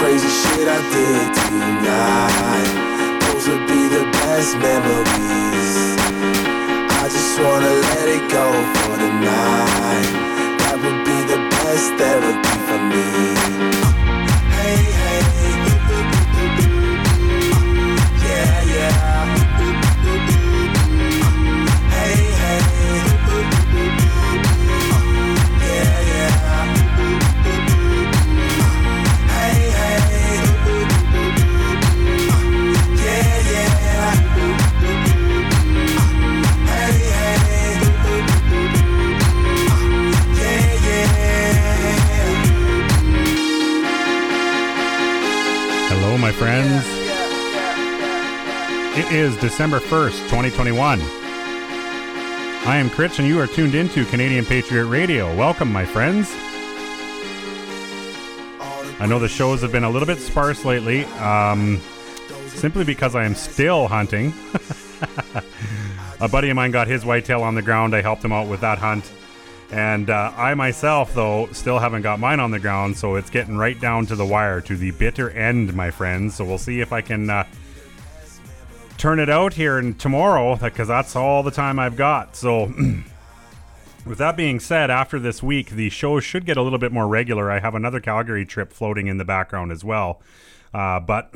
crazy shit I did tonight. Those would be the best memories. I just wanna let it go for the night. That would be the best therapy for me. Hey, hey. Yeah, yeah. Hey, hey. Yeah, yeah. Hello, my friends. It is December 1st, 2021. I am Critch, and you are tuned into Canadian Patriot Radio. Welcome, my friends. I know the shows have been a little bit sparse lately, simply because I am still hunting. A buddy of mine got his whitetail on the ground. I helped him out with that hunt. And I myself, though, still haven't got mine on the ground, so it's getting right down to the wire, to the bitter end, my friends. So we'll see if I can turn it out here and tomorrow, because that's all the time I've got. So... With that being said, after this week, the show should get a little bit more regular. I have another Calgary trip floating in the background as well. But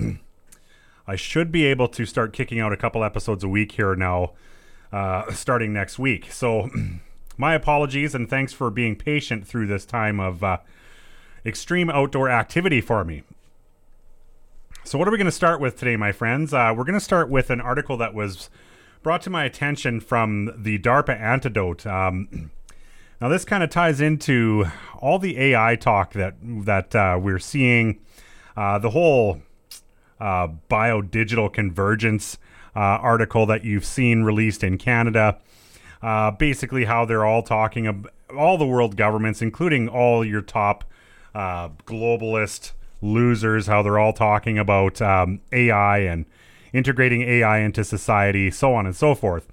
I should be able to start kicking out a couple episodes a week here now, starting next week. So my apologies and thanks for being patient through this time of extreme outdoor activity for me. So what are we going to start with today, my friends? We're going to start with an article that was brought to my attention from the DARPA Antidote. Now, this kind of ties into all the AI talk that we're seeing, the whole biodigital convergence article that you've seen released in Canada, basically how they're all talking about all the world governments, including all your top globalist losers, how they're all talking about AI and integrating AI into society, so on and so forth.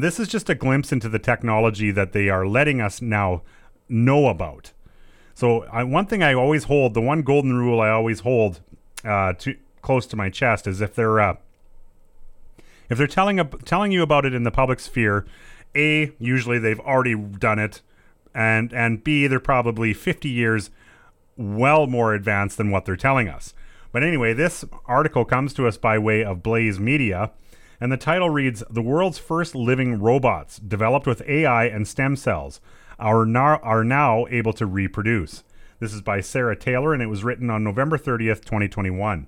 This is just a glimpse into the technology that they are letting us now know about. So one thing I always hold, the one golden rule I always hold close to my chest is if they're telling you about it in the public sphere, A, usually they've already done it, and B, they're probably 50 years well more advanced than what they're telling us. But anyway, this article comes to us by way of Blaze Media, and the title reads, "The World's First Living Robots, Developed with AI and Stem Cells, are now able to reproduce." This is by Sarah Taylor, and it was written on November 30th, 2021.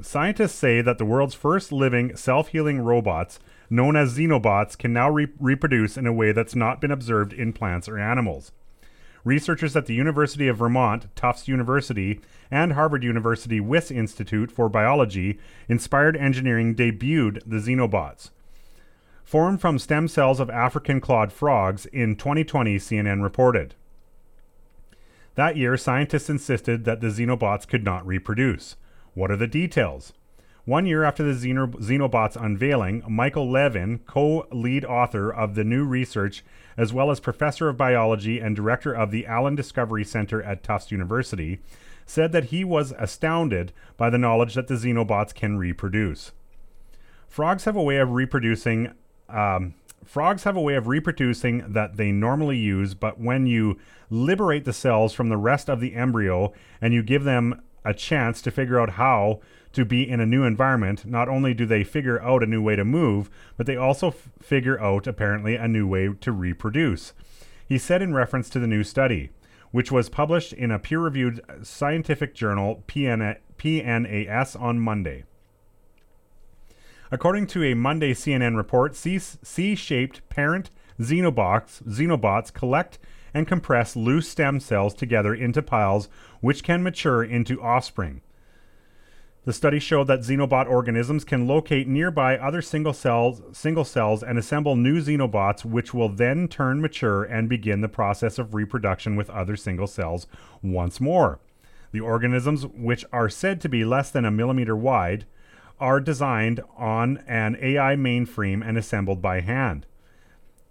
Scientists say that the world's first living, self-healing robots, known as Xenobots, can now reproduce in a way that's not been observed in plants or animals. Researchers at the University of Vermont, Tufts University, and Harvard University Wyss Institute for Biology inspired engineering debuted the Xenobots. Formed from stem cells of African clawed frogs in 2020, CNN reported. That year, scientists insisted that the Xenobots could not reproduce. What are the details? 1 year after the Xenobots unveiling, Michael Levin, co-lead author of the new research, as well as professor of biology and director of the Allen Discovery Center at Tufts University, said that he was astounded by the knowledge that the Xenobots can reproduce. Frogs have a way of reproducing that they normally use, but when you liberate the cells from the rest of the embryo and you give them a chance to figure out how to be in a new environment, not only do they figure out a new way to move, but they also figure out, apparently, a new way to reproduce. He said in reference to the new study, which was published in a peer-reviewed scientific journal, PNAS, on Monday. According to a Monday CNN report, C-shaped parent Xenobots collect and compress loose stem cells together into piles, which can mature into offspring. The study showed that Xenobot organisms can locate nearby other single cells and assemble new Xenobots, which will then turn mature and begin the process of reproduction with other single cells once more. The organisms, which are said to be less than a millimeter wide, are designed on an AI mainframe and assembled by hand.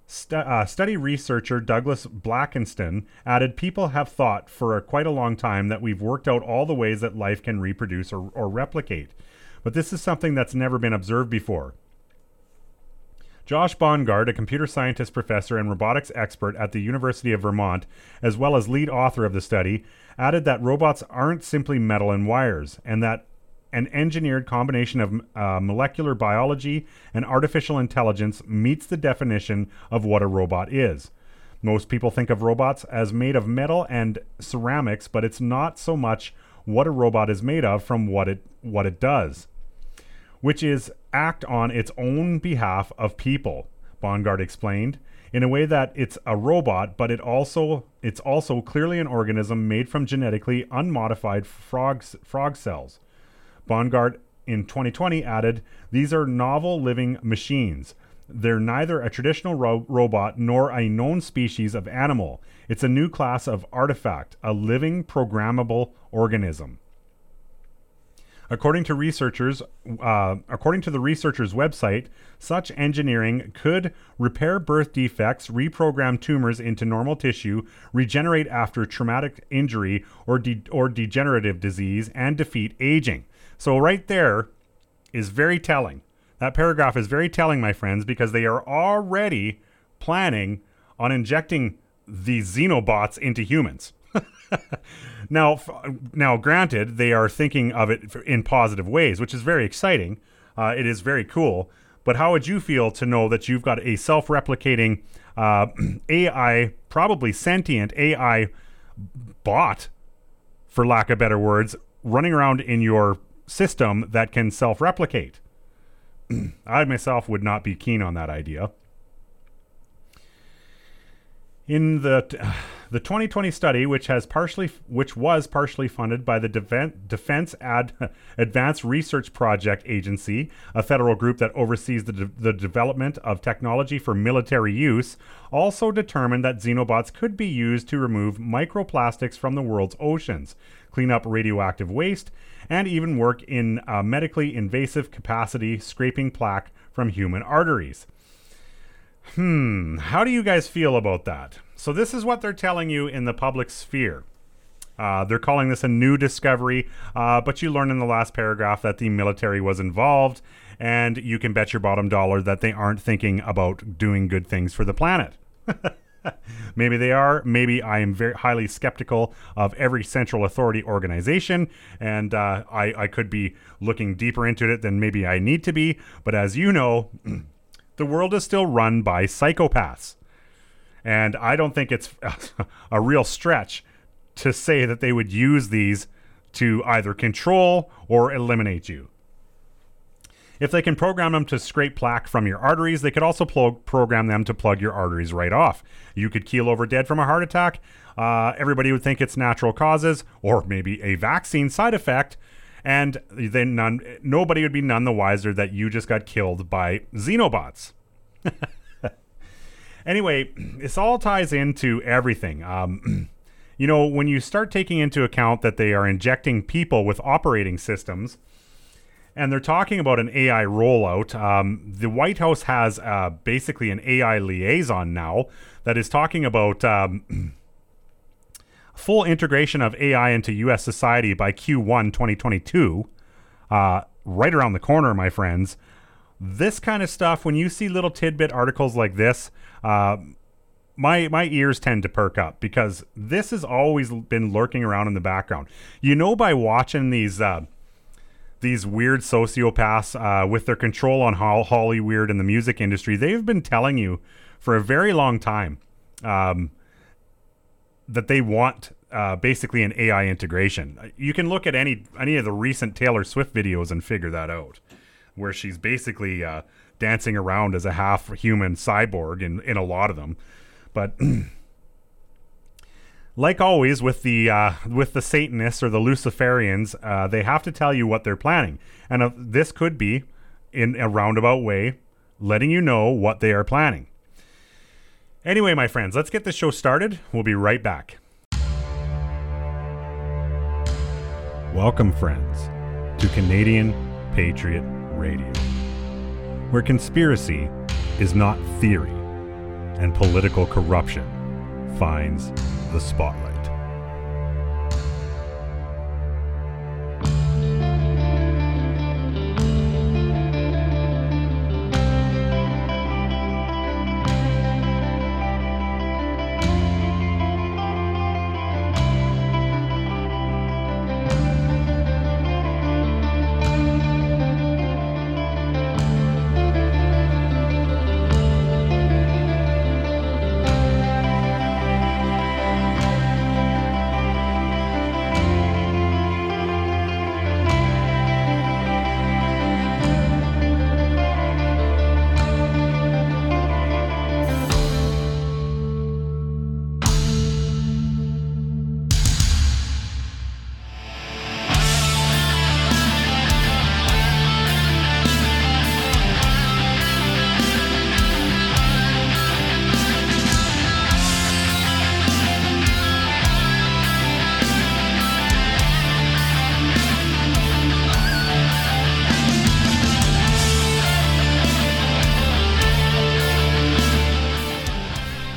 Study researcher Douglas Blackiston added, people have thought for quite a long time that we've worked out all the ways that life can reproduce or replicate. But this is something that's never been observed before. Josh Bongard, a computer scientist professor and robotics expert at the University of Vermont, as well as lead author of the study, added that robots aren't simply metal and wires, and that an engineered combination of molecular biology and artificial intelligence meets the definition of what a robot is. Most people think of robots as made of metal and ceramics, but it's not so much what a robot is made of from what it does, which is act on its own behalf of people, Bongard explained, in a way that it's a robot, but it's also clearly an organism made from genetically unmodified frog cells. Bongard in 2020 added, these are novel living machines. They're neither a traditional robot nor a known species of animal. It's a new class of artifact, a living programmable organism. According to the researchers' website, such engineering could repair birth defects, reprogram tumors into normal tissue, regenerate after traumatic injury or degenerative disease, and defeat aging. So right there is very telling. That paragraph is very telling, my friends, because they are already planning on injecting these xenobots into humans. Now, granted, they are thinking of it in positive ways, which is very exciting. It is very cool. But how would you feel to know that you've got a self-replicating AI, probably sentient AI bot, for lack of better words, running around in your system that can self-replicate? I myself would not be keen on that idea. In the 2020 study, which was partially funded by the Defense Advanced Research Project Agency, a federal group that oversees the development of technology for military use, also determined that xenobots could be used to remove microplastics from the world's oceans, clean up radioactive waste, and even work in a medically invasive capacity, scraping plaque from human arteries. How do you guys feel about that? So this is what they're telling you in the public sphere. They're calling this a new discovery, but you learn in the last paragraph that the military was involved, and you can bet your bottom dollar that they aren't thinking about doing good things for the planet. Maybe they are. Maybe I am very highly skeptical of every central authority organization, and I could be looking deeper into it than maybe I need to be. But as you know, the world is still run by psychopaths. And I don't think it's a real stretch to say that they would use these to either control or eliminate you. If they can program them to scrape plaque from your arteries, they could also program them to plug your arteries right off. You could keel over dead from a heart attack. Everybody would think it's natural causes or maybe a vaccine side effect. And then nobody would be none the wiser that you just got killed by xenobots. Anyway, this all ties into everything. You know, when you start taking into account that they are injecting people with operating systems, and they're talking about an AI rollout. The White House has basically an AI liaison now that is talking about full integration of AI into U.S. society by Q1 2022. Right around the corner, my friends. This kind of stuff, when you see little tidbit articles like this, my ears tend to perk up because this has always been lurking around in the background. You know, by watching these weird sociopaths with their control on Hollywood and the music industry, they've been telling you for a very long time that they want basically an AI integration. You can look at any of the recent Taylor Swift videos and figure that out, where she's basically dancing around as a half-human cyborg in a lot of them. But like always with the Satanists or the Luciferians, they have to tell you what they're planning, and this could be, in a roundabout way, letting you know what they are planning. Anyway, my friends, let's get this show started. We'll be right back. Welcome, friends, to Canadian Patriot Radio, where conspiracy is not theory, and political corruption finds the spotlight.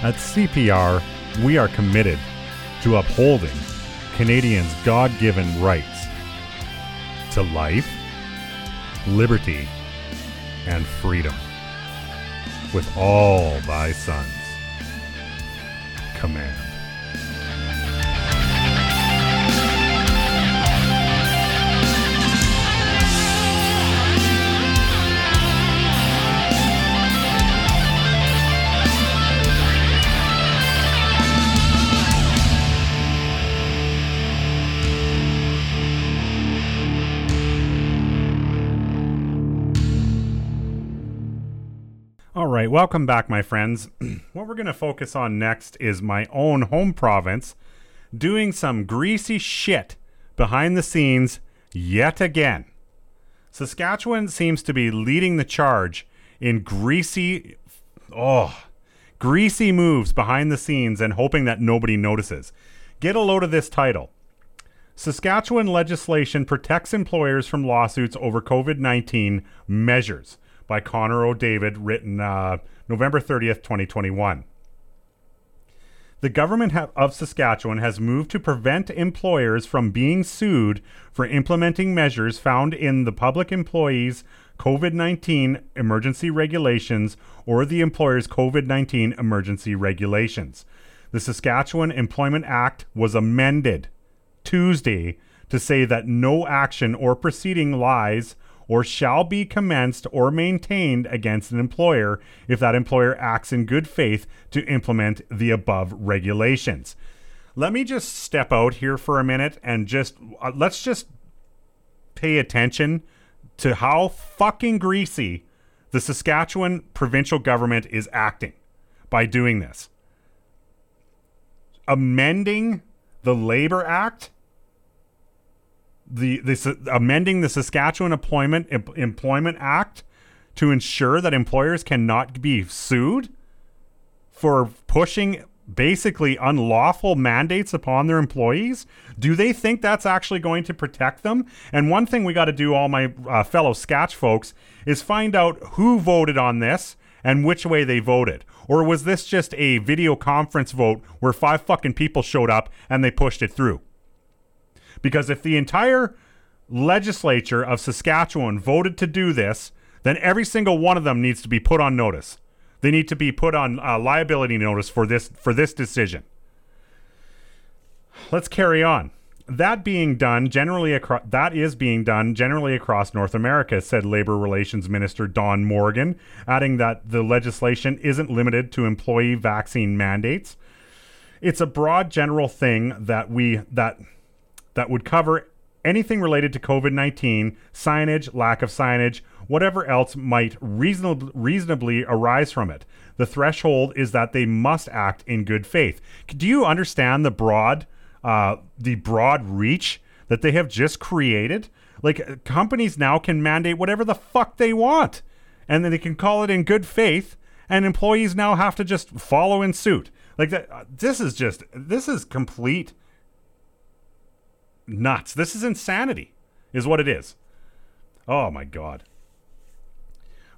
At CPR, we are committed to upholding Canadians' God-given rights to life, liberty, and freedom with all thy sons. Command. Alright, welcome back, my friends. What we're going to focus on next is my own home province doing some greasy shit behind the scenes yet again. Saskatchewan seems to be leading the charge in greasy moves behind the scenes and hoping that nobody notices. Get a load of this title. Saskatchewan legislation protects employers from lawsuits over COVID-19 measures, by Connor O'David, written November 30th, 2021. The government of Saskatchewan has moved to prevent employers from being sued for implementing measures found in the Public Employees COVID-19 Emergency Regulations or the Employer's COVID-19 Emergency Regulations. The Saskatchewan Employment Act was amended Tuesday to say that no action or proceeding lies or shall be commenced or maintained against an employer if that employer acts in good faith to implement the above regulations. Let me just step out here for a minute and let's just pay attention to how fucking greasy the Saskatchewan provincial government is acting by doing this. Amending the Labour Act, amending the Saskatchewan Employment Act to ensure that employers cannot be sued for pushing basically unlawful mandates upon their employees. Do they think that's actually going to protect them? And one thing we got to do, all my fellow Scotch folks, is find out who voted on this and which way they voted. Or was this just a video conference vote where five fucking people showed up and they pushed it through? Because if the entire legislature of Saskatchewan voted to do this, then every single one of them needs to be put on notice. They need to be put on liability notice for this decision. Let's carry on. That is being done generally across North America, said Labor Relations Minister Don Morgan, adding that the legislation isn't limited to employee vaccine mandates. It's a broad general thing that would cover anything related to COVID-19, signage, lack of signage, whatever else might reasonably arise from it. The threshold is that they must act in good faith. Do you understand the broad reach that they have just created? Like, companies now can mandate whatever the fuck they want, and then they can call it in good faith, and employees now have to just follow in suit. Like, that, this is complete nuts. This is insanity, is what it is. Oh my God.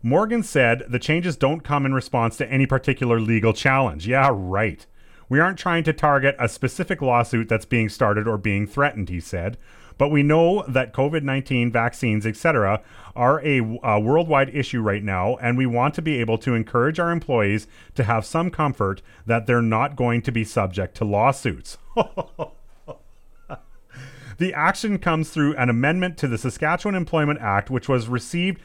Morgan said the changes don't come in response to any particular legal challenge. Yeah, right. We aren't trying to target a specific lawsuit that's being started or being threatened, he said. But we know that COVID-19 vaccines, etc., are a worldwide issue right now, and we want to be able to encourage our employees to have some comfort that they're not going to be subject to lawsuits. The action comes through an amendment to the Saskatchewan Employment Act, which received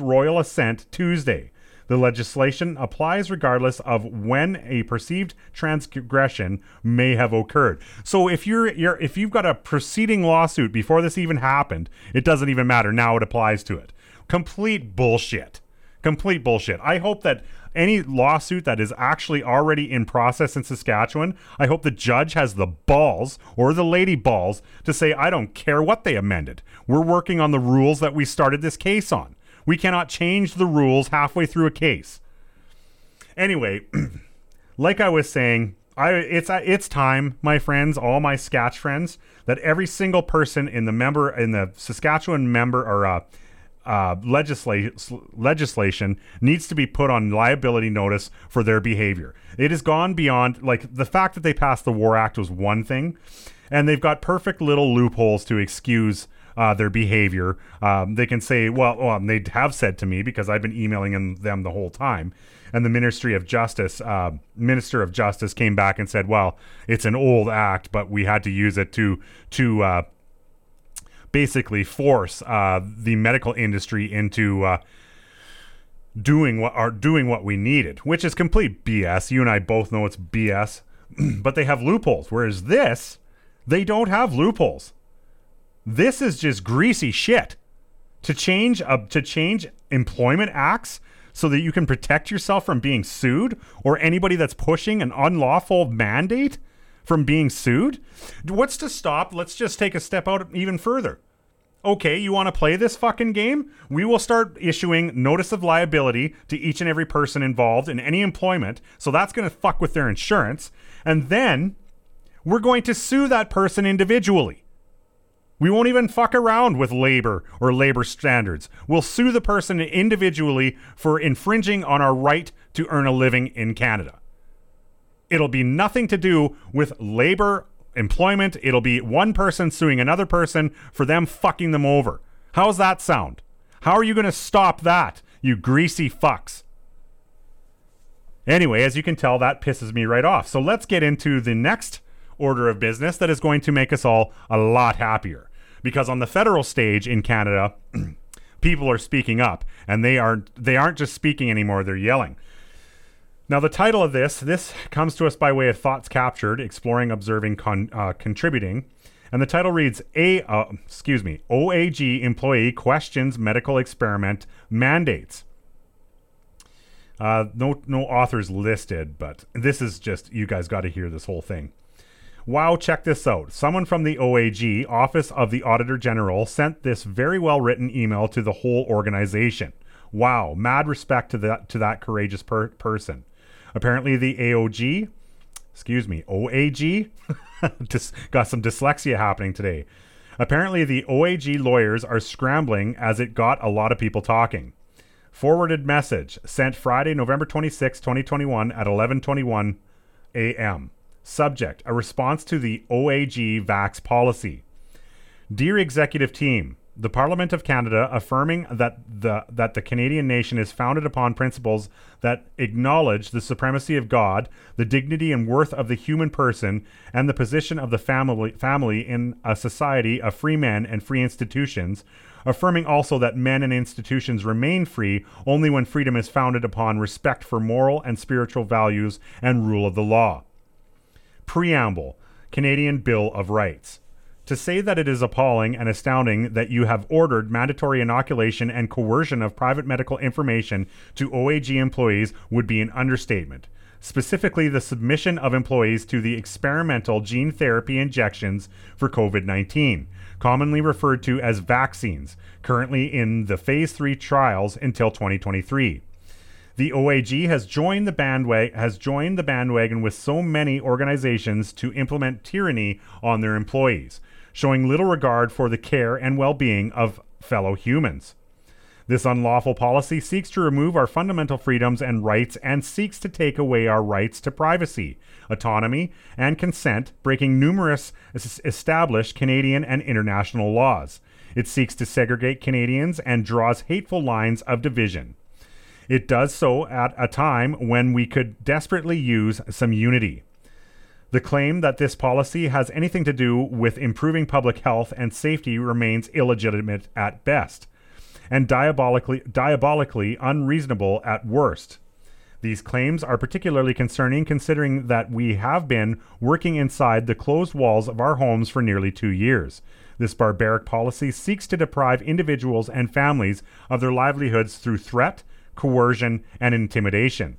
royal assent Tuesday. The legislation applies regardless of when a perceived transgression may have occurred. So if you've got a preceding lawsuit before this even happened, it doesn't even matter. Now it applies to it. Complete bullshit. Complete bullshit. I hope that any lawsuit that is actually already in process in Saskatchewan, I hope the judge has the balls or the lady balls to say, I don't care what they amended. We're working on the rules that we started this case on. We cannot change the rules halfway through a case. Anyway, like I was saying, it's time, my friends, all my Scotch friends, that every single person in the Saskatchewan member or legislation needs to be put on liability notice for their behavior. It has gone beyond, like, the fact that they passed the War Act was one thing, and they've got perfect little loopholes to excuse their behavior. They can say, well, they have said to me, because I've been emailing them the whole time, and the Minister of Justice came back and said, well, it's an old act, but we had to use it to basically force the medical industry into doing what we needed, which is complete BS. You and I both know it's BS, but they have loopholes. Whereas this, they don't have loopholes. This is just greasy shit to change employment acts so that you can protect yourself from being sued, or anybody that's pushing an unlawful mandate from being sued. What's to stop? Let's just take a step out even further. Okay, you want to play this fucking game? We will start issuing notice of liability to each and every person involved in any employment. So that's going to fuck with their insurance. And then we're going to sue that person individually. We won't even fuck around with labor or labor standards. We'll sue the person individually for infringing on our right to earn a living in Canada. It'll be nothing to do with labor, employment. It'll be one person suing another person for them fucking them over. How's that sound? How are you going to stop that, you greasy fucks? Anyway, as you can tell, that pisses me right off. So let's get into the next order of business that is going to make us all a lot happier, because on the federal stage in Canada, people are speaking up, and they aren't just speaking anymore, they're yelling. Now, the title of this comes to us by way of Thoughts Captured, Exploring, Observing, Contributing, and the title reads, OAG employee questions medical experiment mandates. No authors listed, but this is just, you guys got to hear this whole thing. Wow, check this out. Someone from the OAG, Office of the Auditor General, sent this very well-written email to the whole organization. Wow, mad respect to that courageous person. Apparently the OAG, just got some dyslexia happening today. Apparently the OAG lawyers are scrambling as it got a lot of people talking. Forwarded message sent Friday, November 26, 2021 at 11:21 a.m. Subject, a response to the OAG Vax policy. Dear executive team, the Parliament of Canada, affirming that the Canadian nation is founded upon principles that acknowledge the supremacy of God, the dignity and worth of the human person, and the position of the family in a society of free men and free institutions, affirming also that men and institutions remain free only when freedom is founded upon respect for moral and spiritual values and rule of the law. Preamble, Canadian Bill of Rights. To say that it is appalling and astounding that you have ordered mandatory inoculation and coercion of private medical information to OAG employees would be an understatement. Specifically, the submission of employees to the experimental gene therapy injections for COVID-19, commonly referred to as vaccines, currently in the Phase 3 trials until 2023. The OAG has joined the bandwagon with so many organizations to implement tyranny on their employees, showing little regard for the care and well-being of fellow humans. This unlawful policy seeks to remove our fundamental freedoms and rights and seeks to take away our rights to privacy, autonomy, and consent, breaking numerous established Canadian and international laws. It seeks to segregate Canadians and draws hateful lines of division. It does so at a time when we could desperately use some unity. The claim that this policy has anything to do with improving public health and safety remains illegitimate at best, and diabolically unreasonable at worst. These claims are particularly concerning considering that we have been working inside the closed walls of our homes for nearly 2 years. This barbaric policy seeks to deprive individuals and families of their livelihoods through threat, coercion, and intimidation.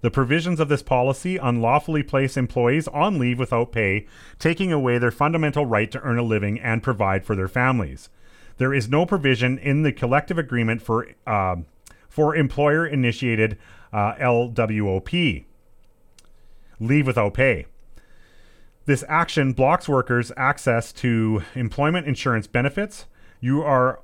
The provisions of this policy unlawfully place employees on leave without pay, taking away their fundamental right to earn a living and provide for their families. There is no provision in the collective agreement for employer-initiated LWOP, leave without pay. This action blocks workers' access to employment insurance benefits. You are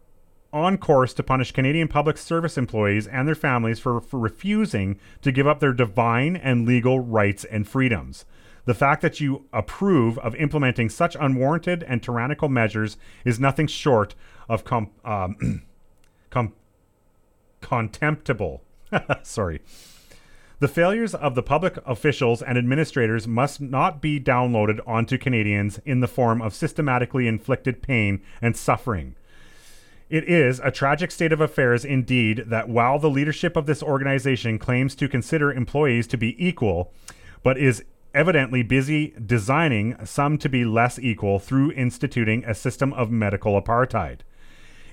on course to punish Canadian public service employees and their families for refusing to give up their divine and legal rights and freedoms. The fact that you approve of implementing such unwarranted and tyrannical measures is nothing short of contemptible. Sorry. The failures of the public officials and administrators must not be downloaded onto Canadians in the form of systematically inflicted pain and suffering. It is a tragic state of affairs indeed that while the leadership of this organization claims to consider employees to be equal, but is evidently busy designing some to be less equal through instituting a system of medical apartheid.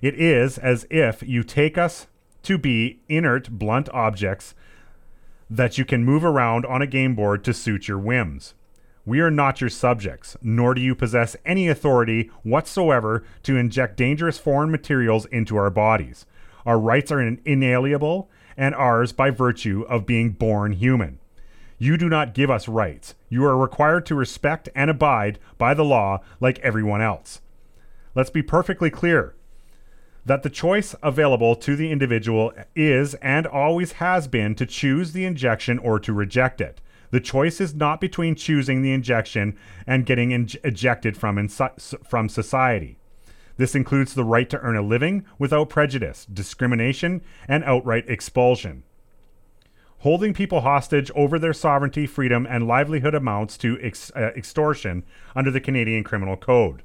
It is as if you take us to be inert, blunt objects that you can move around on a game board to suit your whims. We are not your subjects, nor do you possess any authority whatsoever to inject dangerous foreign materials into our bodies. Our rights are inalienable, and ours by virtue of being born human. You do not give us rights. You are required to respect and abide by the law like everyone else. Let's be perfectly clear that the choice available to the individual is and always has been to choose the injection or to reject it. The choice is not between choosing the injection and getting ejected from society. This includes the right to earn a living without prejudice, discrimination, and outright expulsion. Holding people hostage over their sovereignty, freedom, and livelihood amounts to extortion under the Canadian Criminal Code.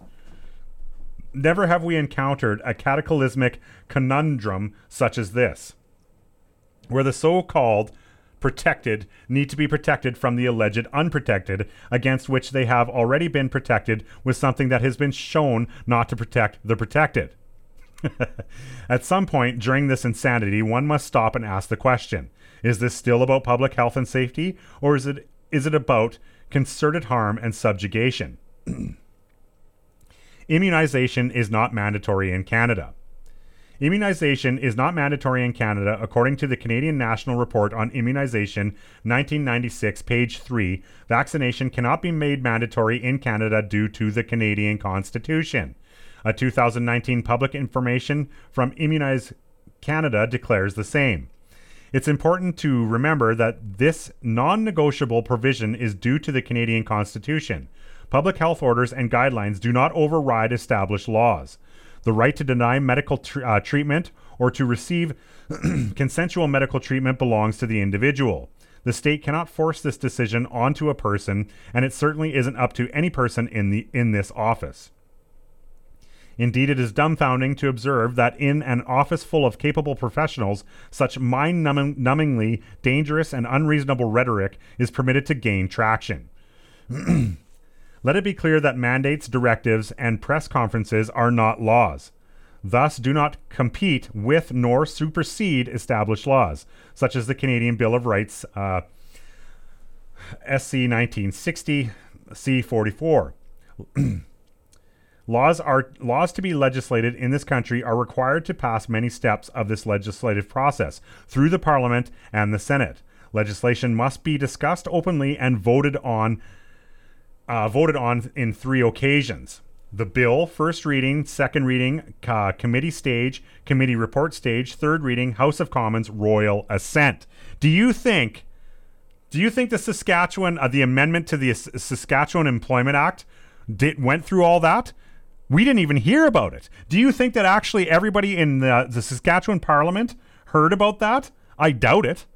Never have we encountered a cataclysmic conundrum such as this, where the so-called protected need to be protected from the alleged unprotected, against which they have already been protected with something that has been shown not to protect the protected. At some point during this insanity, one must stop and ask the question, is this still about public health and safety, or is it about concerted harm and subjugation? Immunization is not mandatory in Canada. Immunization is not mandatory in Canada, according to the Canadian National Report on Immunization, 1996, page 3. Vaccination cannot be made mandatory in Canada due to the Canadian Constitution. A 2019 public information from Immunize Canada declares the same. It's important to remember that this non-negotiable provision is due to the Canadian Constitution. Public health orders and guidelines do not override established laws. The right to deny medical treatment or to receive consensual medical treatment belongs to the individual. The state cannot force this decision onto a person, and it certainly isn't up to any person in this office. Indeed, it is dumbfounding to observe that in an office full of capable professionals, such mind-numbingly dangerous and unreasonable rhetoric is permitted to gain traction. Let it be clear that mandates, directives, and press conferences are not laws. Thus, do not compete with nor supersede established laws, such as the Canadian Bill of Rights, SC 1960, C44. Laws to be legislated in this country are required to pass many steps of this legislative process through the Parliament and the Senate. Legislation must be discussed openly and voted on in three occasions. the bill, first reading, second reading, committee stage, committee report stage, third reading, House of Commons, royal assent. Do you think the Saskatchewan, the amendment to the Saskatchewan Employment Act went through all that? We didn't even hear about it. Do you think that actually everybody in the Saskatchewan Parliament heard about that? I doubt it.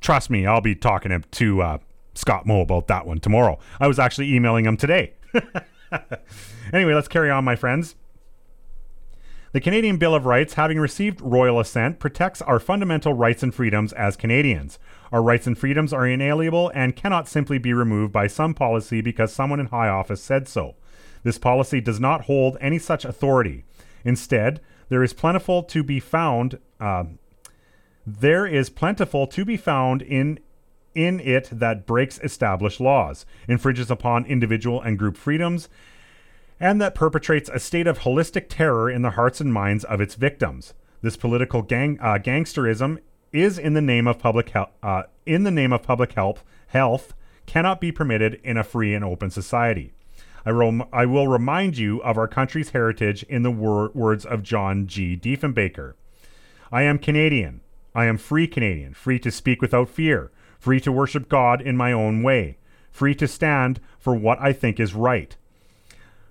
Trust me, I'll be talking to Scott Moe about that one tomorrow. I was actually emailing him today. Anyway, let's carry on, my friends. The Canadian Bill of Rights, having received royal assent, protects our fundamental rights and freedoms as Canadians. Our rights and freedoms are inalienable and cannot simply be removed by some policy because someone in high office said so. This policy does not hold any such authority. Instead, there is plentiful to be found in it that breaks established laws, infringes upon individual and group freedoms, and that perpetrates a state of holistic terror in the hearts and minds of its victims. This political gangsterism is in the name of public health cannot be permitted in a free and open society. I will remind you of our country's heritage in the words of John G. Diefenbaker. I am Canadian. I am free Canadian, free to speak without fear, free to worship God in my own way, free to stand for what I think is right,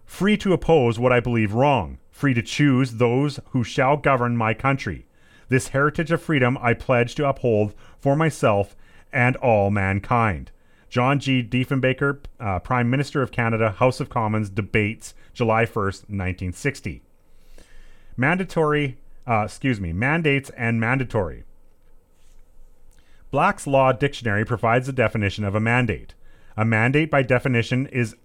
free to oppose what I believe wrong, free to choose those who shall govern my country. This heritage of freedom I pledge to uphold for myself and all mankind. John G. Diefenbaker, Prime Minister of Canada, House of Commons, debates, July 1st, 1960. Mandates and mandatory. Black's Law Dictionary provides the definition of a mandate. A mandate, by definition, is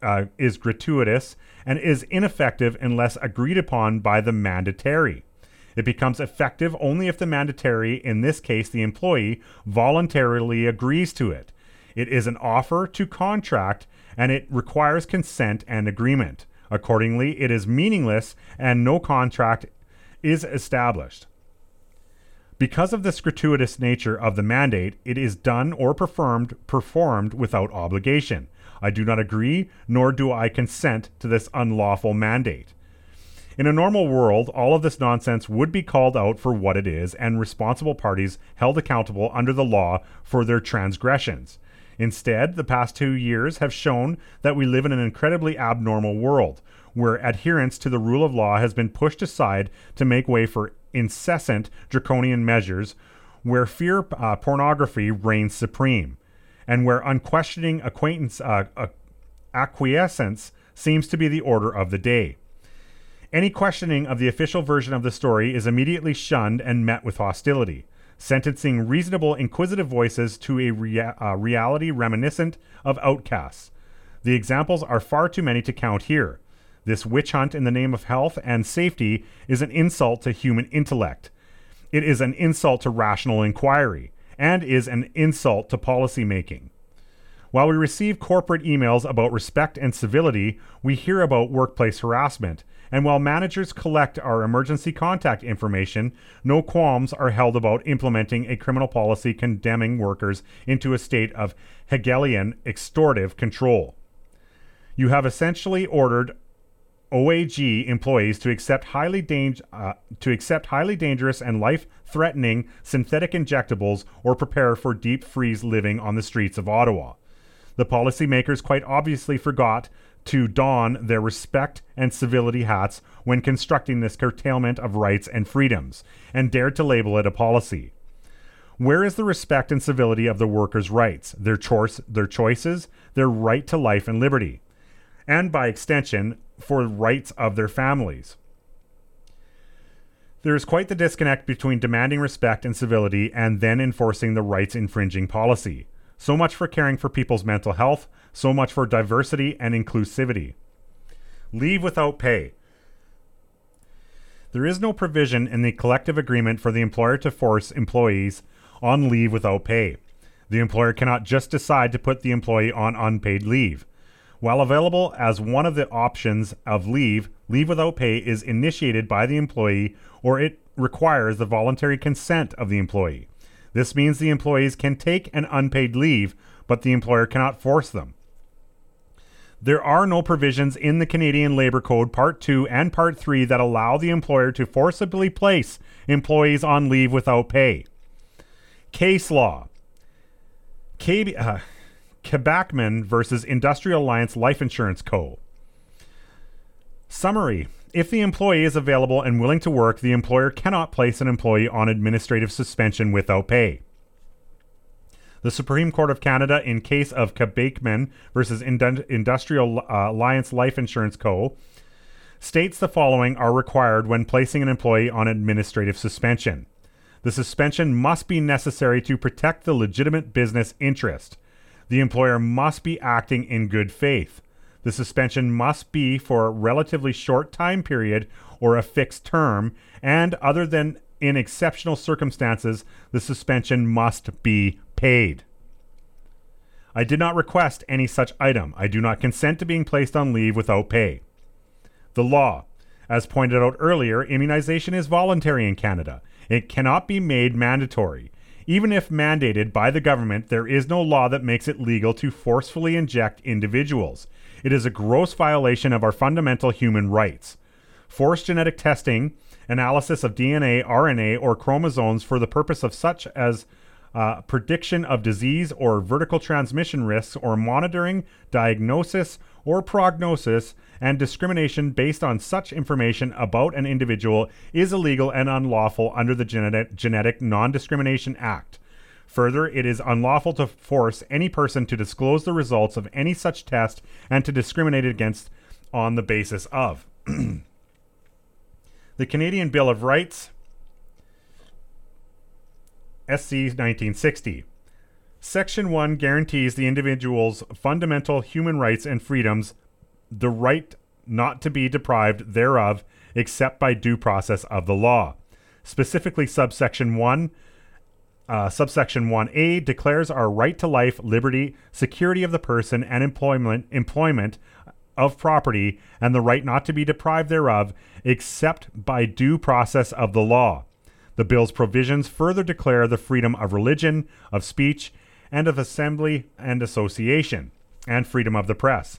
gratuitous and is ineffective unless agreed upon by the mandatory. It becomes effective only if the mandatory, in this case the employee, voluntarily agrees to it. It is an offer to contract, and it requires consent and agreement. Accordingly, it is meaningless, and no contract is established. Because of this gratuitous nature of the mandate, it is done or performed without obligation. I do not agree, nor do I consent to this unlawful mandate. In a normal world, all of this nonsense would be called out for what it is and responsible parties held accountable under the law for their transgressions. Instead, the past 2 years have shown that we live in an incredibly abnormal world, where adherence to the rule of law has been pushed aside to make way for incessant draconian measures, where fear pornography reigns supreme, and where unquestioning acquiescence seems to be the order of the day. Any questioning of the official version of the story is immediately shunned and met with hostility, sentencing reasonable inquisitive voices to a reality reminiscent of outcasts. The examples are far too many to count here. This witch hunt in the name of health and safety is an insult to human intellect. It is an insult to rational inquiry and is an insult to policy making. While we receive corporate emails about respect and civility, we hear about workplace harassment, and while managers collect our emergency contact information, no qualms are held about implementing a criminal policy condemning workers into a state of Hegelian extortive control. You have essentially ordered OAG employees to accept highly dangerous and life-threatening synthetic injectables or prepare for deep freeze living on the streets of Ottawa. The policymakers quite obviously forgot to don their respect and civility hats when constructing this curtailment of rights and freedoms, and dared to label it a policy. Where is the respect and civility of the workers' rights, their choices, their right to life and liberty, and by extension, for rights of their families? There is quite the disconnect between demanding respect and civility and then enforcing the rights infringing policy. So much for caring for people's mental health, so much for diversity and inclusivity. Leave without pay. There is no provision in the collective agreement for the employer to force employees on leave without pay. The employer cannot just decide to put the employee on unpaid leave. While available as one of the options of leave without pay is initiated by the employee, or it requires the voluntary consent of the employee. This means the employees can take an unpaid leave, but the employer cannot force them. There are no provisions in the Canadian Labour Code Part 2 and Part 3 that allow the employer to forcibly place employees on leave without pay. Case law. Kabakman v. Industrial Alliance Life Insurance Co. Summary. If the employee is available and willing to work, the employer cannot place an employee on administrative suspension without pay. The Supreme Court of Canada, in case of Kabakman versus Industrial Alliance Life Insurance Co., states the following are required when placing an employee on administrative suspension. The suspension must be necessary to protect the legitimate business interest. The employer must be acting in good faith. The suspension must be for a relatively short time period or a fixed term, and other than in exceptional circumstances, the suspension must be paid. I did not request any such item. I do not consent to being placed on leave without pay. The law. As pointed out earlier, immunization is voluntary in Canada. It cannot be made mandatory. Even if mandated by the government, there is no law that makes it legal to forcefully inject individuals. It is a gross violation of our fundamental human rights. Forced genetic testing, analysis of DNA, RNA, or chromosomes for the purpose of such as prediction of disease or vertical transmission risks, or monitoring, diagnosis, or prognosis, and discrimination based on such information about an individual is illegal and unlawful under the Genetic Non-Discrimination Act. Further, it is unlawful to force any person to disclose the results of any such test and to discriminate against on the basis of. The Canadian Bill of Rights, SC 1960. Section 1 guarantees the individual's fundamental human rights and freedoms, the right not to be deprived thereof except by due process of the law. Specifically, subsection 1, subsection 1A declares our right to life, liberty, security of the person, and employment of property, and the right not to be deprived thereof except by due process of the law. The bill's provisions further declare the freedom of religion, of speech, and of assembly and association, and freedom of the press.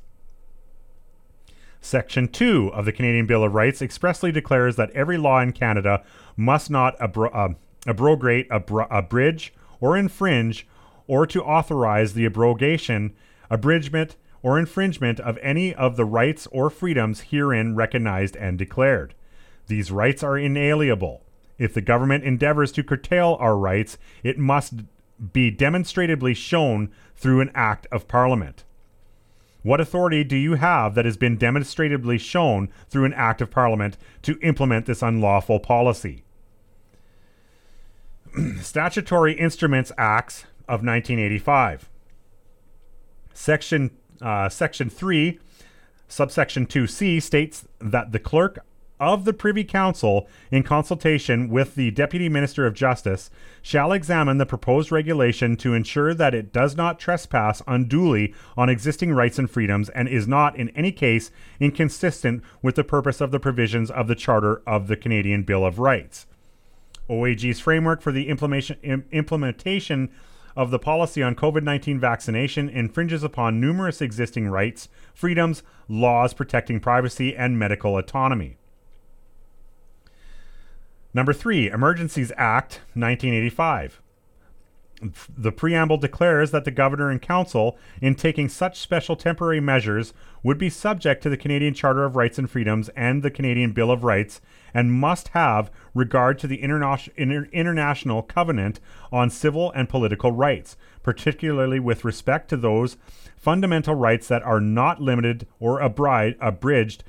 Section 2 of the Canadian Bill of Rights expressly declares that every law in Canada must not abrogate, abridge, or infringe, or to authorize the abrogation, abridgment, or infringement of any of the rights or freedoms herein recognized and declared. These rights are inalienable. If the government endeavors to curtail our rights, it must be demonstrably shown through an act of Parliament. What authority do you have that has been demonstrably shown through an act of Parliament to implement this unlawful policy? Statutory Instruments Acts of 1985. Section 3, subsection 2C states that the clerk of the Privy Council, in consultation with the Deputy Minister of Justice, shall examine the proposed regulation to ensure that it does not trespass unduly on existing rights and freedoms and is not in any case inconsistent with the purpose of the provisions of the Charter of the Canadian Bill of Rights. OAG's framework for the implementation of the policy on COVID-19 vaccination infringes upon numerous existing rights, freedoms, laws protecting privacy and medical autonomy. Number 3, Emergencies Act, 1985. The preamble declares that the Governor and Council, in taking such special temporary measures, would be subject to the Canadian Charter of Rights and Freedoms and the Canadian Bill of Rights, and must have regard to the International Covenant on Civil and Political Rights, particularly with respect to those fundamental rights that are not limited or abridged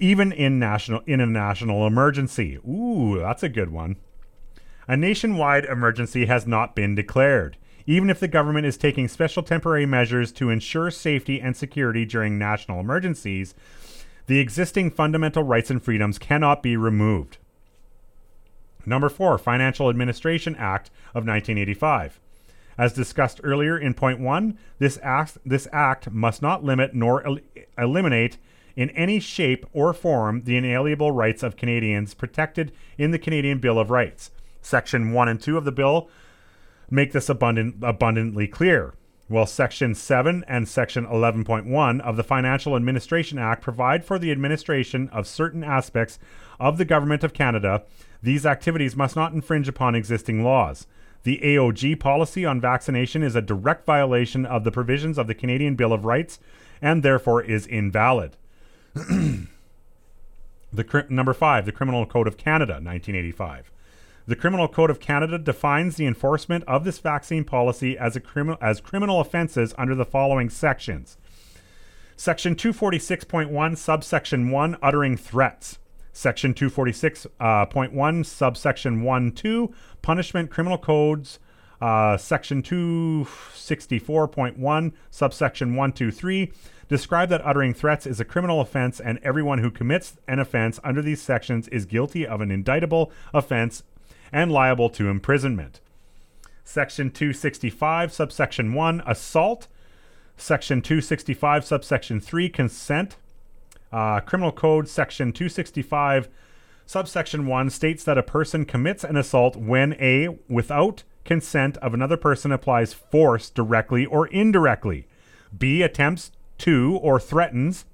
even in a national emergency. Ooh, that's a good one. A nationwide emergency has not been declared. Even if the government is taking special temporary measures to ensure safety and security during national emergencies, the existing fundamental rights and freedoms cannot be removed. Number 4, Financial Administration Act of 1985. As discussed earlier in point 1, this act must not limit nor eliminate in any shape or form the inalienable rights of Canadians protected in the Canadian Bill of Rights. Section 1 and 2 of the bill make this abundantly clear. Well, Section 7 and Section 11.1 of the Financial Administration Act provide for the administration of certain aspects of the Government of Canada. These activities must not infringe upon existing laws. The AOG policy on vaccination is a direct violation of the provisions of the Canadian Bill of Rights and therefore is invalid. Number 5, the Criminal Code of Canada, 1985. The Criminal Code of Canada defines the enforcement of this vaccine policy as criminal offenses under the following sections. Section 246.1, subsection 1, uttering threats. Section 246.1, subsection 1-2, punishment criminal codes. Section 264.1, subsection 1-2-3, describe that uttering threats is a criminal offense, and everyone who commits an offense under these sections is guilty of an indictable offense and liable to imprisonment. Section 265, subsection 1, assault. Section 265, subsection 3, consent. Criminal Code, Section 265, subsection 1, states that a person commits an assault when a, without consent of another person, applies force directly or indirectly, b, attempts to or threatens.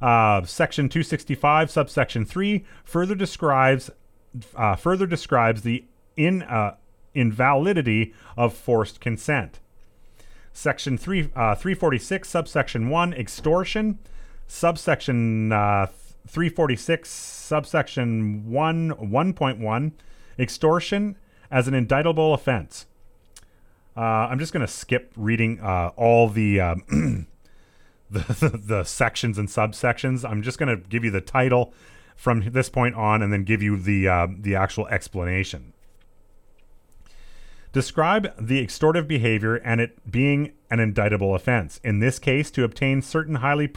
Section 265, subsection 3, further describes the invalidity of forced consent. Section 346, subsection 1, extortion. Subsection 346, subsection 1.1, extortion as an indictable offense. I'm just going to skip reading all the sections and subsections. I'm just going to give you the title from this point on and then give you the actual explanation. Describe the extortive behavior and it being an indictable offense. In this case, to obtain certain highly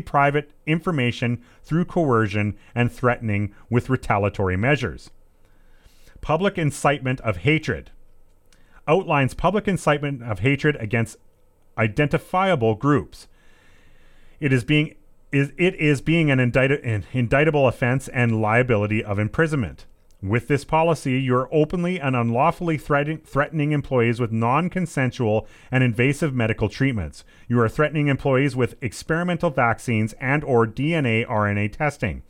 private information through coercion and threatening with retaliatory measures. Public incitement of hatred. Outlines public incitement of hatred against identifiable groups. It is being an indictable offense and liability of imprisonment. With this policy, you are openly and unlawfully threatening employees with non-consensual and invasive medical treatments. You are threatening employees with experimental vaccines and or DNA, RNA testing,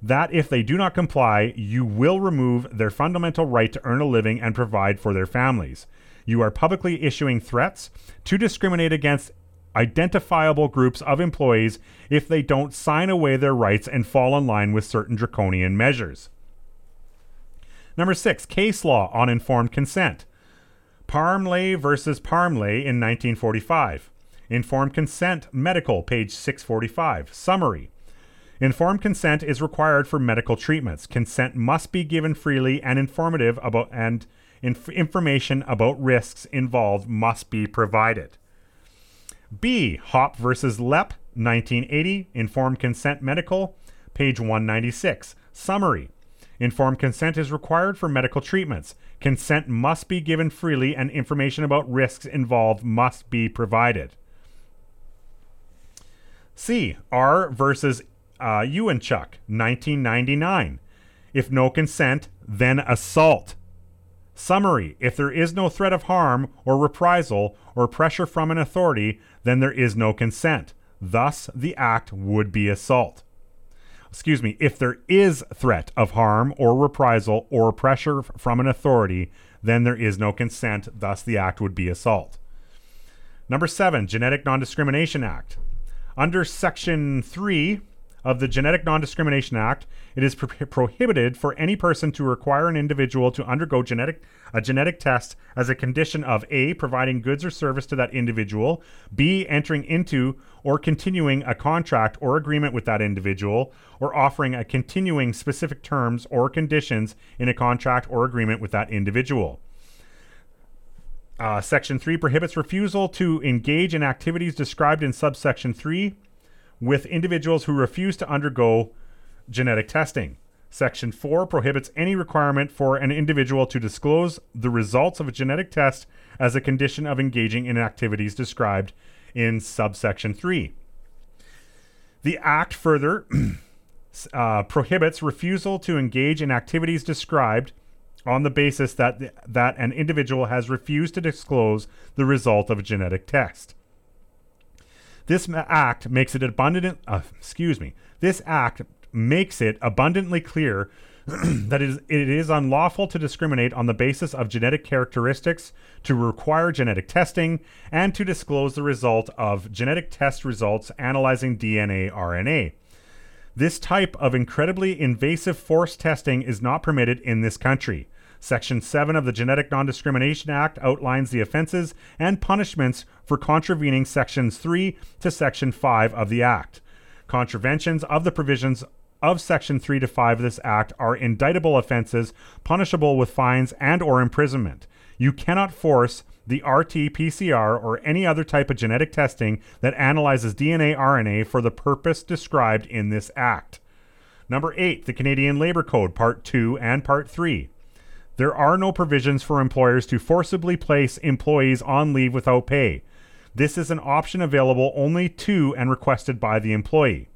that if they do not comply, you will remove their fundamental right to earn a living and provide for their families. You are publicly issuing threats to discriminate against identifiable groups of employees if they don't sign away their rights and fall in line with certain draconian measures. Number 6, case law on informed consent. Parmley versus Parmley in 1945. Informed consent medical, page 645. Summary. Informed consent is required for medical treatments. Consent must be given freely and informative about and information about risks involved must be provided. B, Hopp versus Lepp, 1980. Informed consent medical, page 196. Summary. Informed consent is required for medical treatments. Consent must be given freely and information about risks involved must be provided. C, R versus Uenchuk, 1999. If no consent, then assault. Summary. If there is no threat of harm or reprisal or pressure from an authority, then there is no consent. Thus, the act would be assault. If there is threat of harm or reprisal or pressure from an authority, then there is no consent. Thus, the act would be assault. Number 7, Genetic Non-Discrimination Act. Under Section 3 of the Genetic Non-Discrimination Act, it is prohibited for any person to require an individual to undergo a genetic test as a condition of A, providing goods or service to that individual, B, entering into or continuing a contract or agreement with that individual, or offering a continuing specific terms or conditions in a contract or agreement with that individual. Section 3 prohibits refusal to engage in activities described in subsection 3 with individuals who refuse to undergo genetic testing. Section 4 prohibits any requirement for an individual to disclose the results of a genetic test as a condition of engaging in activities described in subsection 3. The Act further prohibits refusal to engage in activities described on the basis that an individual has refused to disclose the result of a genetic test. This act makes it abundantly clear that it is unlawful to discriminate on the basis of genetic characteristics, to require genetic testing, and to disclose the result of genetic test results analyzing DNA, RNA. This type of incredibly invasive forced testing is not permitted in this country. Section 7 of the Genetic Non-Discrimination Act outlines the offenses and punishments for contravening Sections 3 to Section 5 of the Act. Contraventions of the provisions of Section 3 to 5 of this Act are indictable offenses punishable with fines and or imprisonment. You cannot force the RT-PCR or any other type of genetic testing that analyzes DNA, RNA for the purpose described in this Act. Number 8, the Canadian Labour Code, Part 2 and Part 3. There are no provisions for employers to forcibly place employees on leave without pay. This is an option available only to and requested by the employee.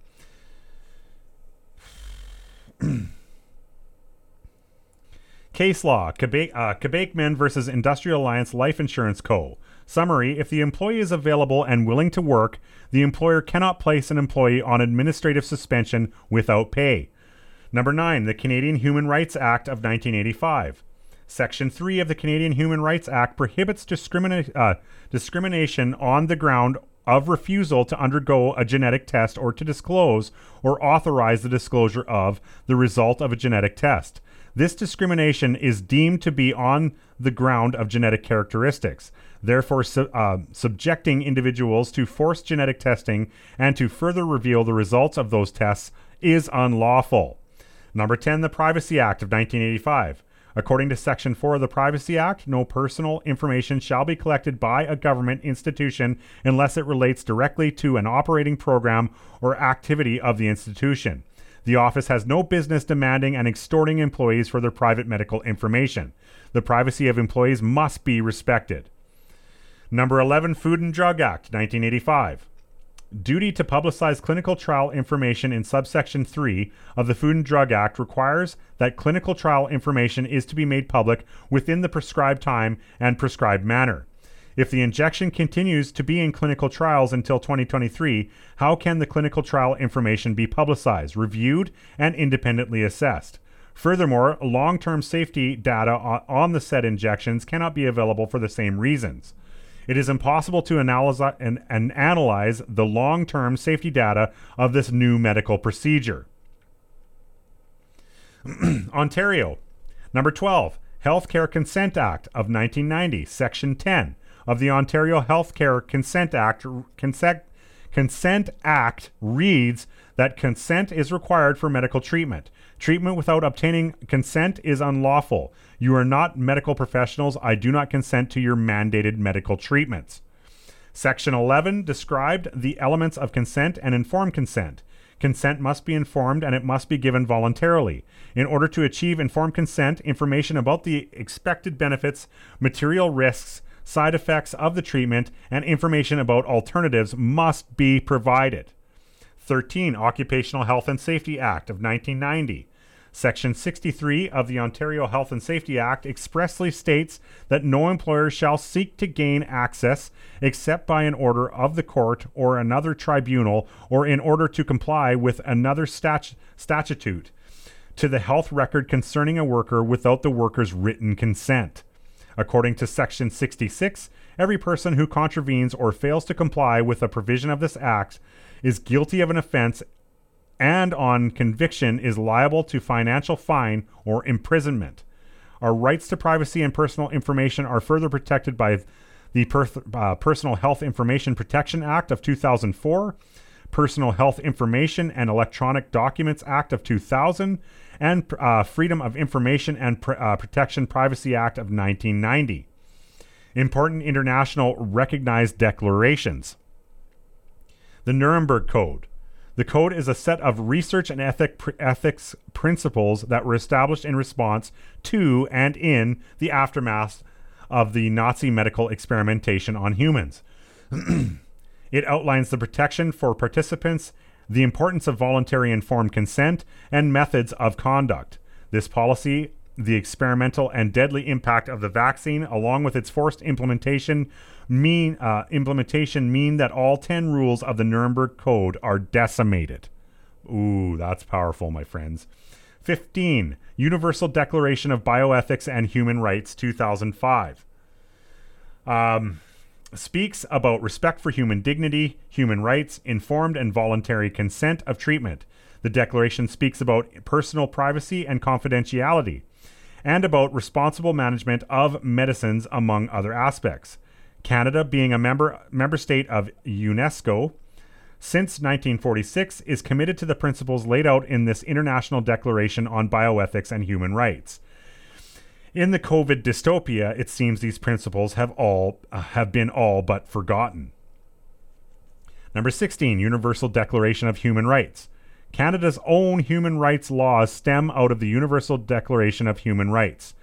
Case law, Kabakman v. Industrial Alliance Life Insurance Co. Summary, if the employee is available and willing to work, the employer cannot place an employee on administrative suspension without pay. Number 9, the Canadian Human Rights Act of 1985. Section 3 of the Canadian Human Rights Act prohibits discrimination on the ground of refusal to undergo a genetic test or to disclose or authorize the disclosure of the result of a genetic test. This discrimination is deemed to be on the ground of genetic characteristics, therefore subjecting individuals to forced genetic testing and to further reveal the results of those tests is unlawful. Number 10, the Privacy Act of 1985. According to Section 4 of the Privacy Act, no personal information shall be collected by a government institution unless it relates directly to an operating program or activity of the institution. The office has no business demanding and extorting employees for their private medical information. The privacy of employees must be respected. Number 11, Food and Drug Act, 1985. Duty to publicize clinical trial information in subsection 3 of the Food and Drug Act requires that clinical trial information is to be made public within the prescribed time and prescribed manner. If the injection continues to be in clinical trials until 2023, how can the clinical trial information be publicized, reviewed, and independently assessed? Furthermore, long-term safety data on the said injections cannot be available for the same reasons. It is impossible to analyze the long-term safety data of this new medical procedure. Ontario. Number 12, Healthcare Consent Act of 1990, Section 10 of the Ontario Healthcare Consent Act reads that consent is required for medical treatment. Treatment without obtaining consent is unlawful. You are not medical professionals. I do not consent to your mandated medical treatments. Section 11 described the elements of consent and informed consent. Consent must be informed and it must be given voluntarily. In order to achieve informed consent, information about the expected benefits, material risks, side effects of the treatment, and information about alternatives must be provided. 13, Occupational Health and Safety Act of 1990. Section 63 of the Ontario Health and Safety Act expressly states that no employer shall seek to gain access except by an order of the court or another tribunal or in order to comply with another statute to the health record concerning a worker without the worker's written consent. According to Section 66, every person who contravenes or fails to comply with a provision of this act is guilty of an offense and on conviction is liable to financial fine or imprisonment. Our rights to privacy and personal information are further protected by the Personal Health Information Protection Act of 2004, Personal Health Information and Electronic Documents Act of 2000, and Freedom of Information and Protection Privacy Act of 1990. Important international recognized declarations. The Nuremberg Code. The code is a set of research and ethics principles that were established in response to and in the aftermath of the Nazi medical experimentation on humans. It outlines the protection for participants, the importance of voluntary informed consent, and methods of conduct. This policy the experimental and deadly impact of the vaccine, along with its forced implementation mean that all 10 rules of the Nuremberg Code are decimated. Ooh, that's powerful, my friends. 15. Universal Declaration of Bioethics and Human Rights, 2005. Speaks about respect for human dignity, human rights, informed and voluntary consent of treatment. The declaration speaks about personal privacy and confidentiality, and about responsible management of medicines, among other aspects. Canada, being a member state of UNESCO since 1946, is committed to the principles laid out in this International Declaration on Bioethics and Human Rights. In the COVID dystopia, it seems these principles have been all but forgotten. Number 16, Universal Declaration of Human Rights. Canada's own human rights laws stem out of the Universal Declaration of Human Rights.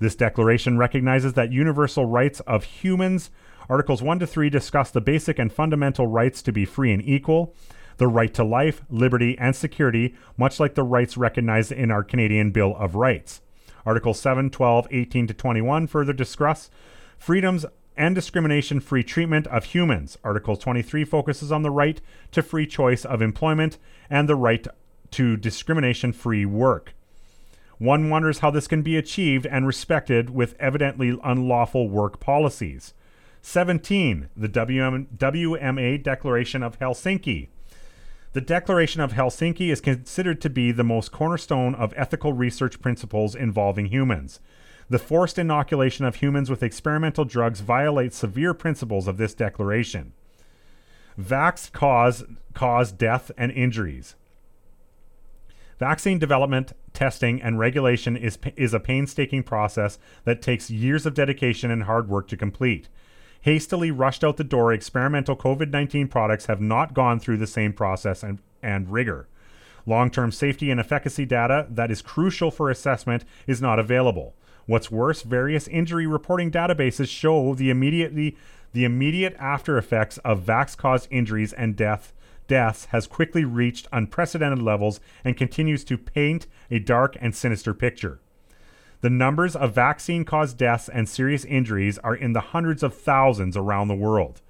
This declaration recognizes that universal rights of humans. Articles 1 to 3 discuss the basic and fundamental rights to be free and equal, the right to life, liberty, and security, much like the rights recognized in our Canadian Bill of Rights. Articles 7, 12, 18 to 21 further discuss freedoms and discrimination-free treatment of humans. Article 23 focuses on the right to free choice of employment and the right to discrimination-free work. One wonders how this can be achieved and respected with evidently unlawful work policies. 17. The WMA Declaration of Helsinki. The Declaration of Helsinki is considered to be the most cornerstone of ethical research principles involving humans. The forced inoculation of humans with experimental drugs violates severe principles of this declaration. Vax cause death and injuries. Vaccine development, testing, and regulation is a painstaking process that takes years of dedication and hard work to complete. Hastily rushed out the door, experimental COVID-19 products have not gone through the same process and rigor. Long-term safety and efficacy data that is crucial for assessment is not available. What's worse, various injury reporting databases show the immediate after effects of vax-caused injuries and deaths has quickly reached unprecedented levels and continues to paint a dark and sinister picture. The numbers of vaccine-caused deaths and serious injuries are in the hundreds of thousands around the world.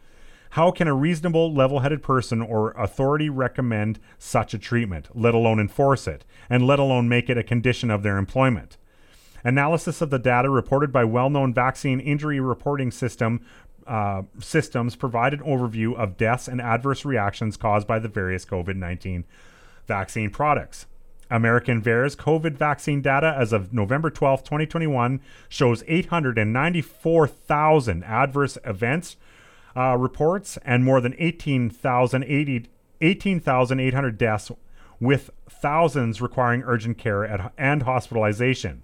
How can a reasonable, level-headed person or authority recommend such a treatment, let alone enforce it, and let alone make it a condition of their employment? Analysis of the data reported by well-known vaccine injury reporting systems provide an overview of deaths and adverse reactions caused by the various COVID-19 vaccine products. American VAERS COVID vaccine data as of November 12, 2021 shows 894,000 adverse events reports and more than 18,800 deaths, with thousands requiring urgent care and hospitalization.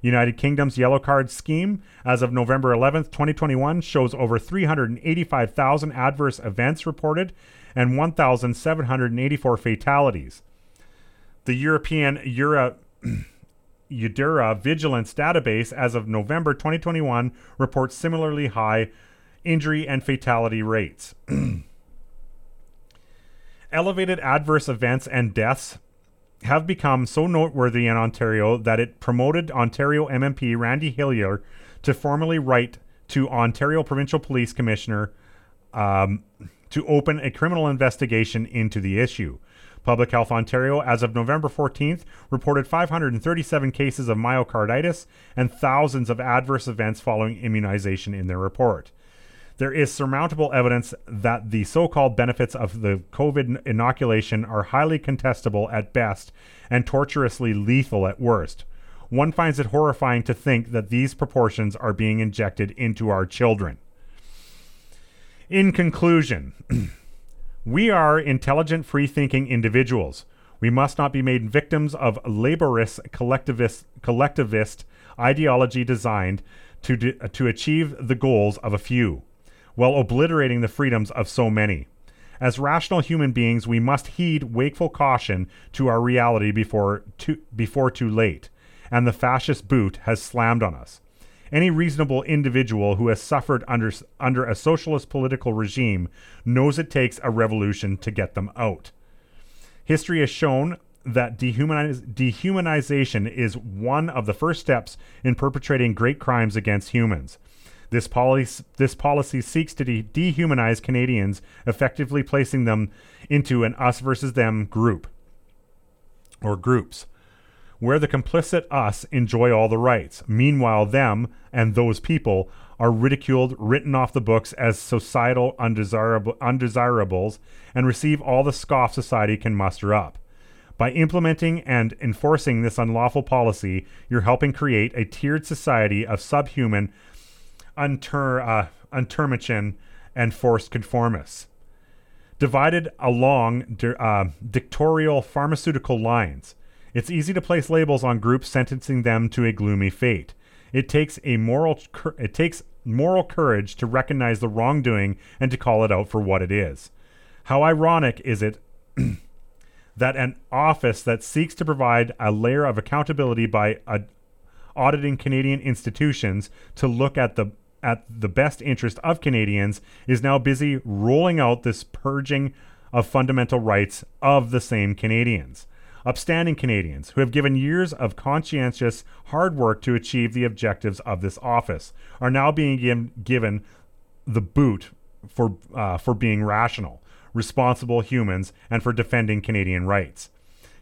United Kingdom's Yellow Card scheme as of November 11, 2021 shows over 385,000 adverse events reported and 1,784 fatalities. The European Eudora Vigilance Database as of November 2021 reports similarly high injury and fatality rates. Elevated adverse events and deaths have become so noteworthy in Ontario that it promoted Ontario MMP Randy Hillier to formally write to Ontario Provincial Police Commissioner to open a criminal investigation into the issue. Public Health Ontario, as of November 14th, reported 537 cases of myocarditis and thousands of adverse events following immunization in their report. There is surmountable evidence that the so-called benefits of the COVID inoculation are highly contestable at best and torturously lethal at worst. One finds it horrifying to think that these proportions are being injected into our children. In conclusion, we are intelligent, free-thinking individuals. We must not be made victims of laborist, collectivist ideology designed to achieve the goals of a few, while obliterating the freedoms of so many. As rational human beings, we must heed wakeful caution to our reality before too late, and the fascist boot has slammed on us. Any reasonable individual who has suffered under a socialist political regime knows it takes a revolution to get them out. History has shown that dehumanization is one of the first steps in perpetrating great crimes against humans. This policy seeks to dehumanize Canadians, effectively placing them into an us versus them group or groups, where the complicit us enjoy all the rights. Meanwhile, them and those people are ridiculed, written off the books as societal undesirables, and receive all the scoff society can muster up. By implementing and enforcing this unlawful policy, you're helping create a tiered society of subhuman untermichin and forced conformists, divided along dictatorial pharmaceutical lines. It's easy to place labels on groups, sentencing them to a gloomy fate. It takes moral courage to recognize the wrongdoing and to call it out for what it is. How ironic is it that an office that seeks to provide a layer of accountability by auditing Canadian institutions to look at the best interest of Canadians is now busy rolling out this purging of fundamental rights of the same Canadians, upstanding Canadians who have given years of conscientious hard work to achieve the objectives of this office, are now being given the boot for being rational, responsible humans and for defending Canadian rights.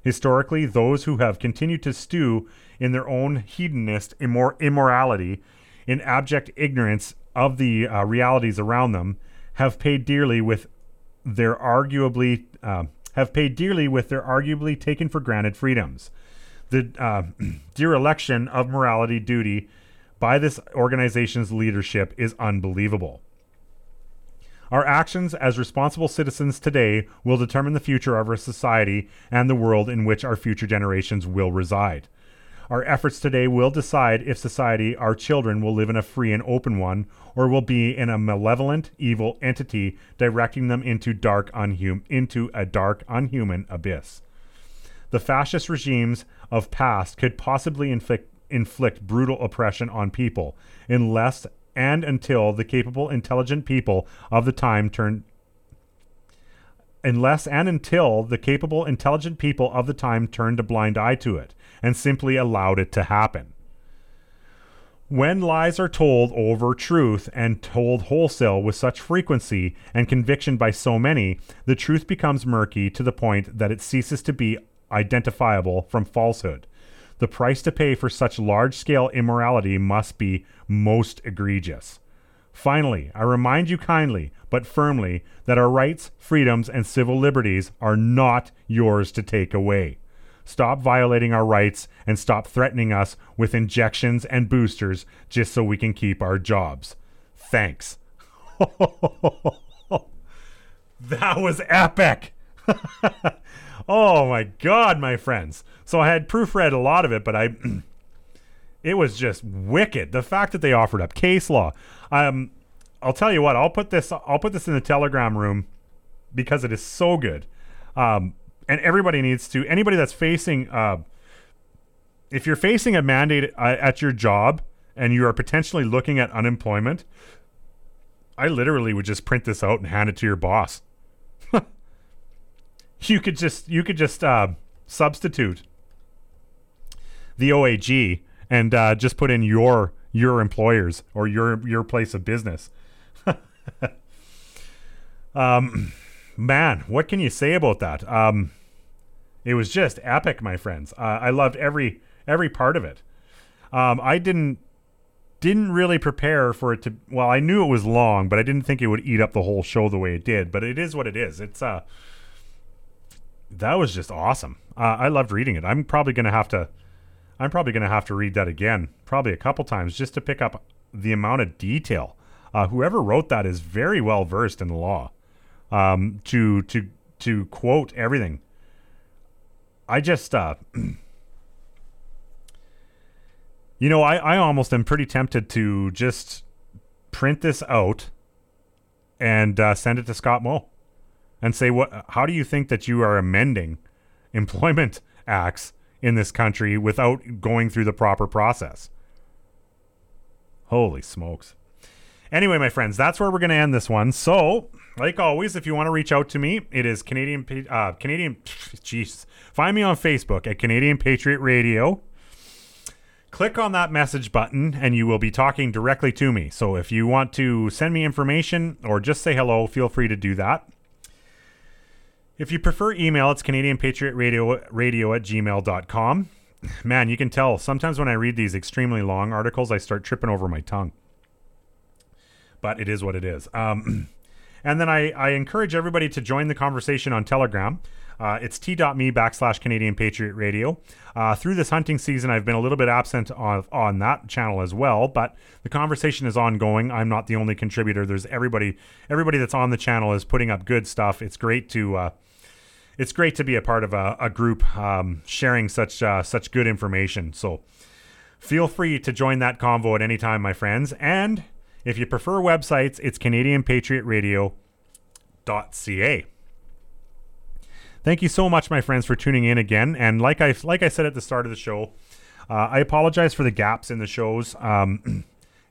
Historically, those who have continued to stew in their own hedonist immorality, in abject ignorance of the realities around them, have paid dearly with their arguably taken for granted freedoms. The dereliction of morality duty by this organization's leadership is unbelievable. Our actions as responsible citizens today will determine the future of our society and the world in which our future generations will reside. Our efforts today will decide if society, our children, will live in a free and open one, or will be in a malevolent, evil entity directing them into a dark, unhuman abyss. The fascist regimes of past could possibly inflict brutal oppression on people, unless and until the capable, intelligent people of the time turned a blind eye to it and simply allowed it to happen. When lies are told over truth and told wholesale with such frequency and conviction by so many, the truth becomes murky to the point that it ceases to be identifiable from falsehood. The price to pay for such large-scale immorality must be most egregious. Finally, I remind you kindly but firmly that our rights, freedoms, and civil liberties are not yours to take away. Stop violating our rights and stop threatening us with injections and boosters just so we can keep our jobs. Thanks. That was epic. Oh my God, my friends. So I had proofread a lot of it, but it was just wicked. The fact that they offered up case law. I'll tell you what, I'll put this in the Telegram room because it is so good. And everybody needs to, anybody that's facing, if you're facing a mandate at your job and you are potentially looking at unemployment, I literally would just print this out and hand it to your boss. You could just substitute the OAG and just put in your employers or your place of business. Man, what can you say about that? It was just epic, my friends. I loved every part of it. I didn't really prepare for it to. Well, I knew it was long, but I didn't think it would eat up the whole show the way it did. But it is what it is. It's that was just awesome. I loved reading it. I'm probably gonna have to read that again, probably a couple times, just to pick up the amount of detail. Whoever wrote that is very well versed in the law. To quote everything. I just I almost am pretty tempted to just print this out and send it to Scott Moe and say, how do you think that you are amending employment acts in this country without going through the proper process? Holy smokes. Anyway, my friends, that's where we're going to end this one. So, like always, if you want to reach out to me, it is find me on Facebook at Canadian Patriot Radio. Click on that message button and you will be talking directly to me. So if you want to send me information or just say hello, feel free to do that. If you prefer email, it's canadianpatriotradio@gmail.com. Man, you can tell sometimes when I read these extremely long articles, I start tripping over my tongue. But it is what it is. And then I encourage everybody to join the conversation on Telegram. It's t.me/Canadian Patriot Radio. Through this hunting season, I've been a little bit absent on that channel as well, but the conversation is ongoing. I'm not the only contributor. There's everybody that's on the channel is putting up good stuff. It's great to be a part of a group sharing such good information. So feel free to join that convo at any time, my friends. And if you prefer websites, it's CanadianPatriotRadio.ca. Thank you so much, my friends, for tuning in again. And like I said at the start of the show, I apologize for the gaps in the shows.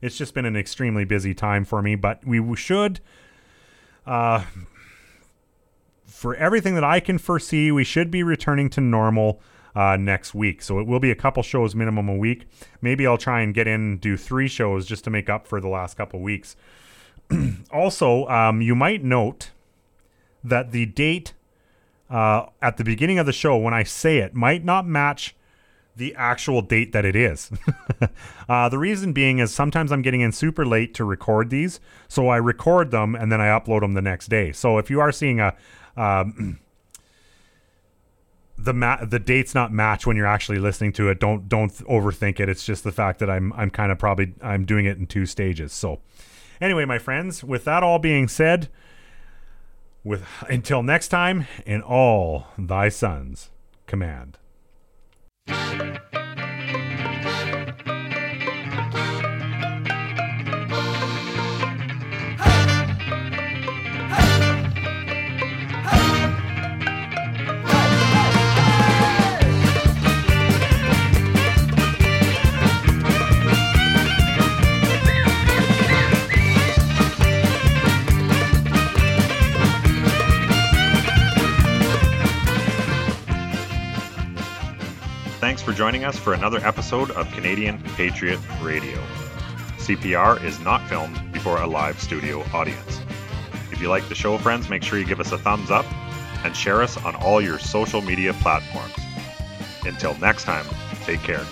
It's just been an extremely busy time for me, but we should... for everything that I can foresee, we should be returning to normal next week. So it will be a couple shows minimum a week. Maybe I'll try and get in and do 3 shows just to make up for the last couple weeks. Also, you might note that the date at the beginning of the show when I say it might not match the actual date that it is. The reason being is sometimes I'm getting in super late to record these. So I record them and then I upload them the next day. So if you are seeing the dates not match when you're actually listening to it, don't overthink it. It's just the fact that I'm doing it in 2 stages. So anyway, my friends, with that all being said, until next time, in all thy sons command. For joining us for another episode of Canadian Patriot Radio. CPR is not filmed before a live studio audience. If you like the show, friends, make sure you give us a thumbs up and share us on all your social media platforms. Until next time, take care.